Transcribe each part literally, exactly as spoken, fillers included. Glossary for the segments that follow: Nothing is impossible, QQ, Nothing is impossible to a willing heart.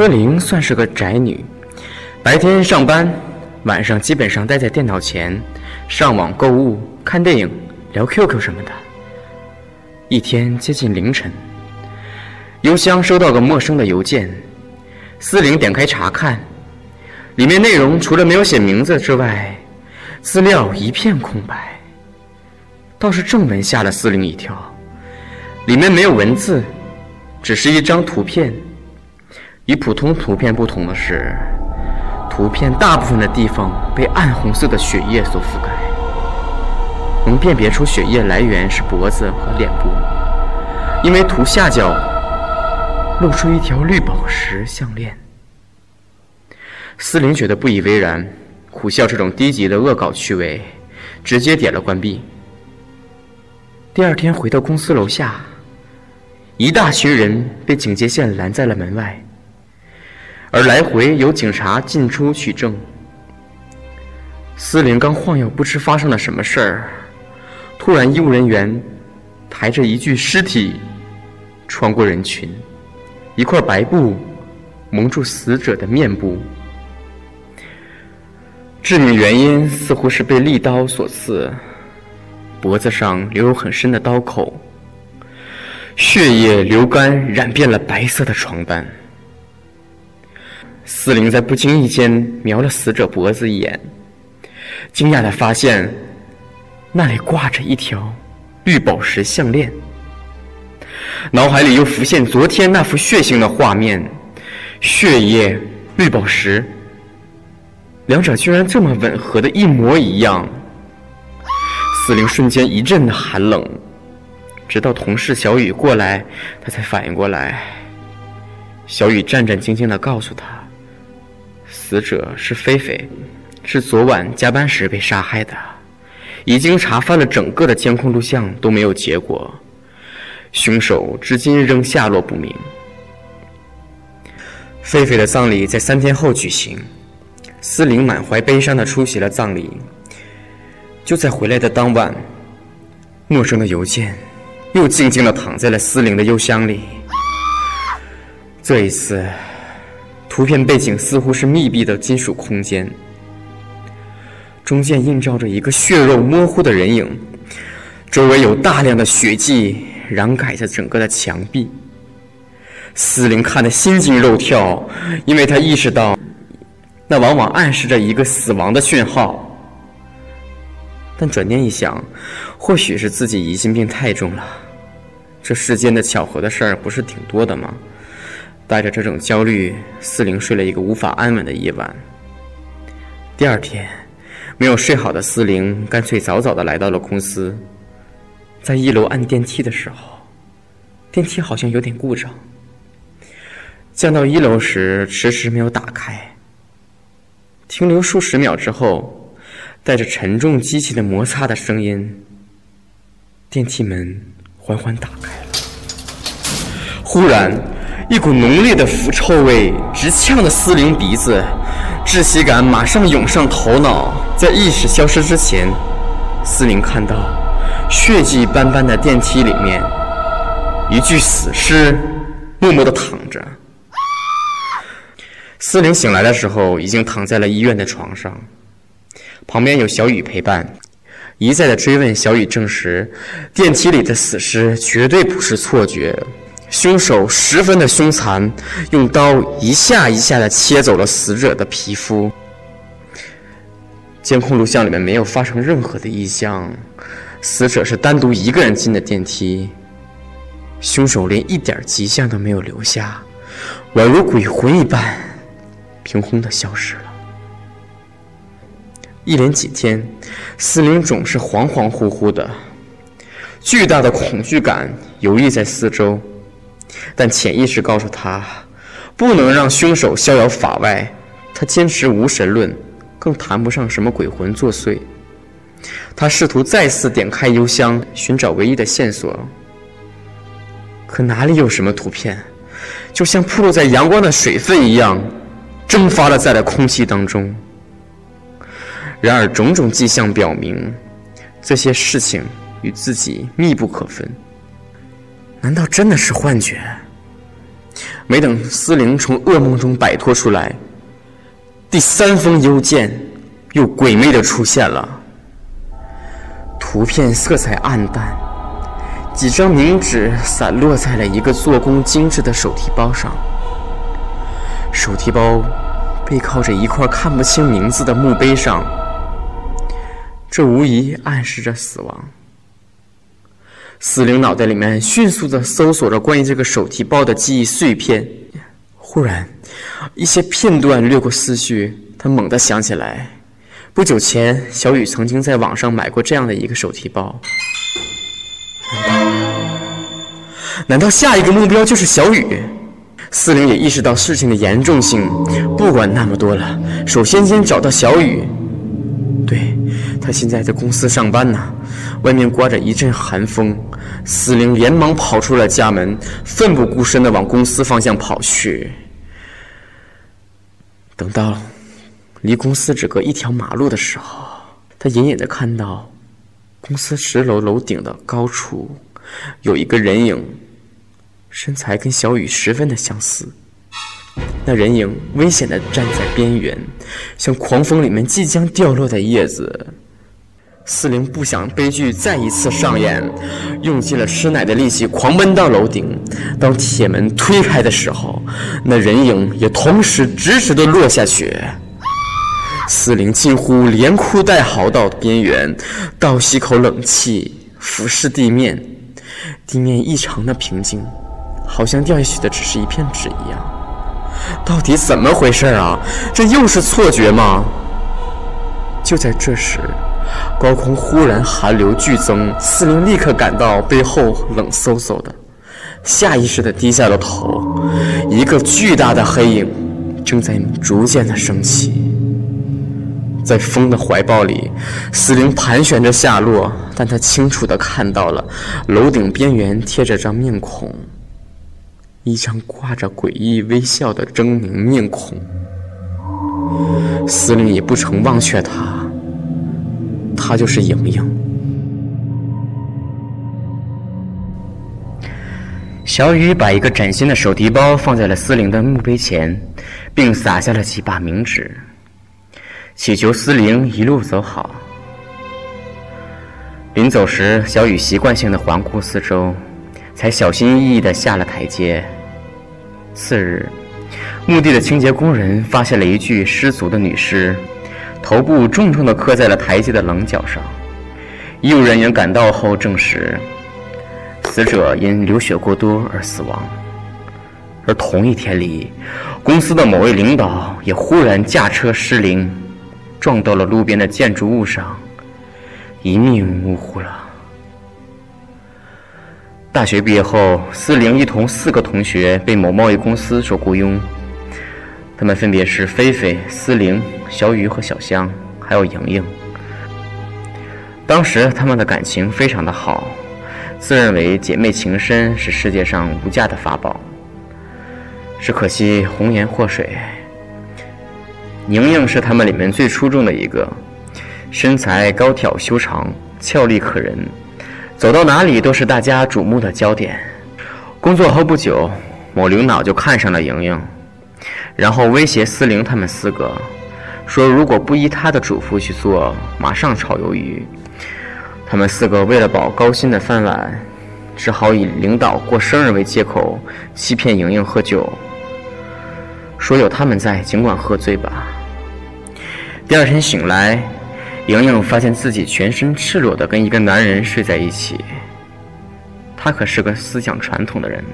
思玲算是个宅女，白天上班，晚上基本上待在电脑前，上网购物、看电影、聊 Q Q 什么的。一天接近凌晨，邮箱收到个陌生的邮件，思玲点开查看，里面内容除了没有写名字之外，资料一片空白。倒是正文吓了思玲一跳，里面没有文字，只是一张图片。与普通图片不同的是，图片大部分的地方被暗红色的血液所覆盖，能辨别出血液来源是脖子和脸部，因为图下角露出一条绿宝石项链。思玲觉得不以为然，苦笑这种低级的恶搞趣味，直接点了关闭。第二天回到公司楼下，一大群人被警戒线拦在了门外。而来回有警察进出取证。思玲刚晃悠，不知发生了什么事儿，突然医务人员抬着一具尸体穿过人群，一块白布蒙住死者的面部。致命原因似乎是被利刀所刺，脖子上留有很深的刀口，血液流干染遍了白色的床单。思玲在不经意间瞄了死者脖子一眼，惊讶地发现那里挂着一条绿宝石项链。脑海里又浮现昨天那幅血腥的画面，血液、绿宝石，两者居然这么吻合的一模一样。思玲瞬间一阵的寒冷，直到同事小雨过来，她才反应过来。小雨战战兢兢地告诉她，死者是菲菲，是昨晚加班时被杀害的。已经查翻了整个的监控录像，都没有结果，凶手至今仍下落不明。菲菲的葬礼在三天后举行，思玲满怀悲伤地出席了葬礼。就在回来的当晚，陌生的邮件又静静地躺在了思玲的邮箱里。这一次图片背景似乎是密闭的金属空间，中间映照着一个血肉模糊的人影，周围有大量的血迹染改着整个的墙壁。思玲看得心惊肉跳，因为她意识到那往往暗示着一个死亡的讯号。但转念一想，或许是自己疑心病太重了，这世间的巧合的事儿不是挺多的吗？带着这种焦虑，思玲睡了一个无法安稳的夜晚。第二天，没有睡好的思玲干脆早早地来到了公司。在一楼按电梯的时候，电梯好像有点故障，降到一楼时迟迟没有打开。停留数十秒之后，带着沉重机器的摩擦的声音，电梯门缓缓打开了。忽然一股浓烈的腐臭味直呛得思玲鼻子，窒息感马上涌上头脑。在意识消失之前，思玲看到血迹斑斑的电梯里面，一具死尸默默地躺着。思玲醒来的时候，已经躺在了医院的床上，旁边有小雨陪伴，一再的追问小雨证实，电梯里的死尸绝对不是错觉。凶手十分的凶残，用刀一下一下地切走了死者的皮肤。监控录像里面没有发生任何的异象，死者是单独一个人进的电梯，凶手连一点迹象都没有留下，宛如鬼魂一般凭空地消失了。一连几天，思玲总是恍恍惚惚的，巨大的恐惧感游弋在四周，但潜意识告诉他，不能让凶手逍遥法外。他坚持无神论，更谈不上什么鬼魂作祟。他试图再次点开邮箱，寻找唯一的线索，可哪里有什么图片，就像暴露在阳光的水分一样，蒸发了在了空气当中。然而种种迹象表明，这些事情与自己密不可分。难道真的是幻觉？没等思玲从噩梦中摆脱出来，第三封邮件又鬼魅的出现了。图片色彩暗淡，几张名纸散落在了一个做工精致的手提包上。手提包背靠着一块看不清名字的墓碑上，这无疑暗示着死亡。思玲脑袋里面迅速地搜索着关于这个手提包的记忆碎片，忽然，一些片段掠过思绪，她猛地想起来，不久前小雨曾经在网上买过这样的一个手提包。难道下一个目标就是小雨？思玲也意识到事情的严重性，不管那么多了，首先先找到小雨。对，他现在在公司上班呢，外面刮着一阵寒风，思玲连忙跑出了家门，奋不顾身地往公司方向跑去。等到离公司只隔一条马路的时候，他隐隐地看到公司十楼楼顶的高处有一个人影，身材跟小雨十分的相似。那人影危险地站在边缘，像狂风里面即将掉落的叶子。思玲不想悲剧再一次上演，用尽了吃奶的力气狂奔到楼顶。当铁门推开的时候，那人影也同时直直地落下去。思玲近乎连哭带嚎到边缘，倒吸口冷气，俯视地面。地面异常的平静，好像掉下去的只是一片纸一样。到底怎么回事啊？这又是错觉吗？就在这时，高空忽然寒流剧增，思玲立刻感到背后冷飕飕的，下意识地低下了头。一个巨大的黑影正在逐渐的升起，在风的怀抱里，思玲盘旋着下落，但她清楚地看到了楼顶边缘贴着张面孔，一张挂着诡异微笑的狰狞面孔。思玲也不曾忘却他，他就是莹莹。小雨把一个崭新的手提包放在了思玲的墓碑前，并撒下了几把冥纸，祈求思玲一路走好。临走时，小雨习惯性的环顾四周，才小心翼翼地下了台阶。次日，墓地的清洁工人发现了一具失足的女尸，头部重重地磕在了台阶的棱角上。医务人员赶到后证实，死者因流血过多而死亡。而同一天里，公司的某位领导也忽然驾车失灵，撞到了路边的建筑物上，一命呜呼了。大学毕业后，思玲一同四个同学被某贸易公司所雇佣，他们分别是菲菲、思玲、小雨和小香，还有莹莹。当时他们的感情非常的好，自认为姐妹情深是世界上无价的法宝。只可惜红颜祸水，莹莹是他们里面最出众的一个，身材高挑修长，俏丽可人。走到哪里都是大家瞩目的焦点。工作后不久，某领导就看上了莹莹，然后威胁思玲他们四个，说如果不依他的嘱咐去做，马上炒鱿鱼。他们四个为了保高薪的饭碗，只好以领导过生日为借口，欺骗莹莹喝酒，说有他们在，尽管喝醉吧。第二天醒来，莹莹发现自己全身赤裸地跟一个男人睡在一起，他可是个思想传统的人呢，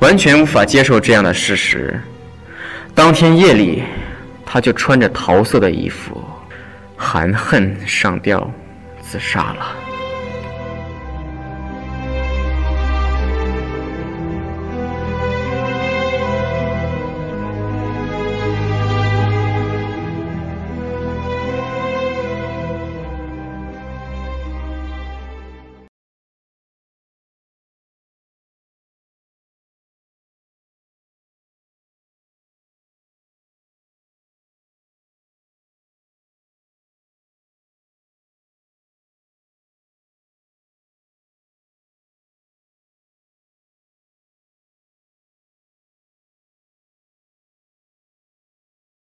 完全无法接受这样的事实。当天夜里，他就穿着桃色的衣服，含恨上吊自杀了。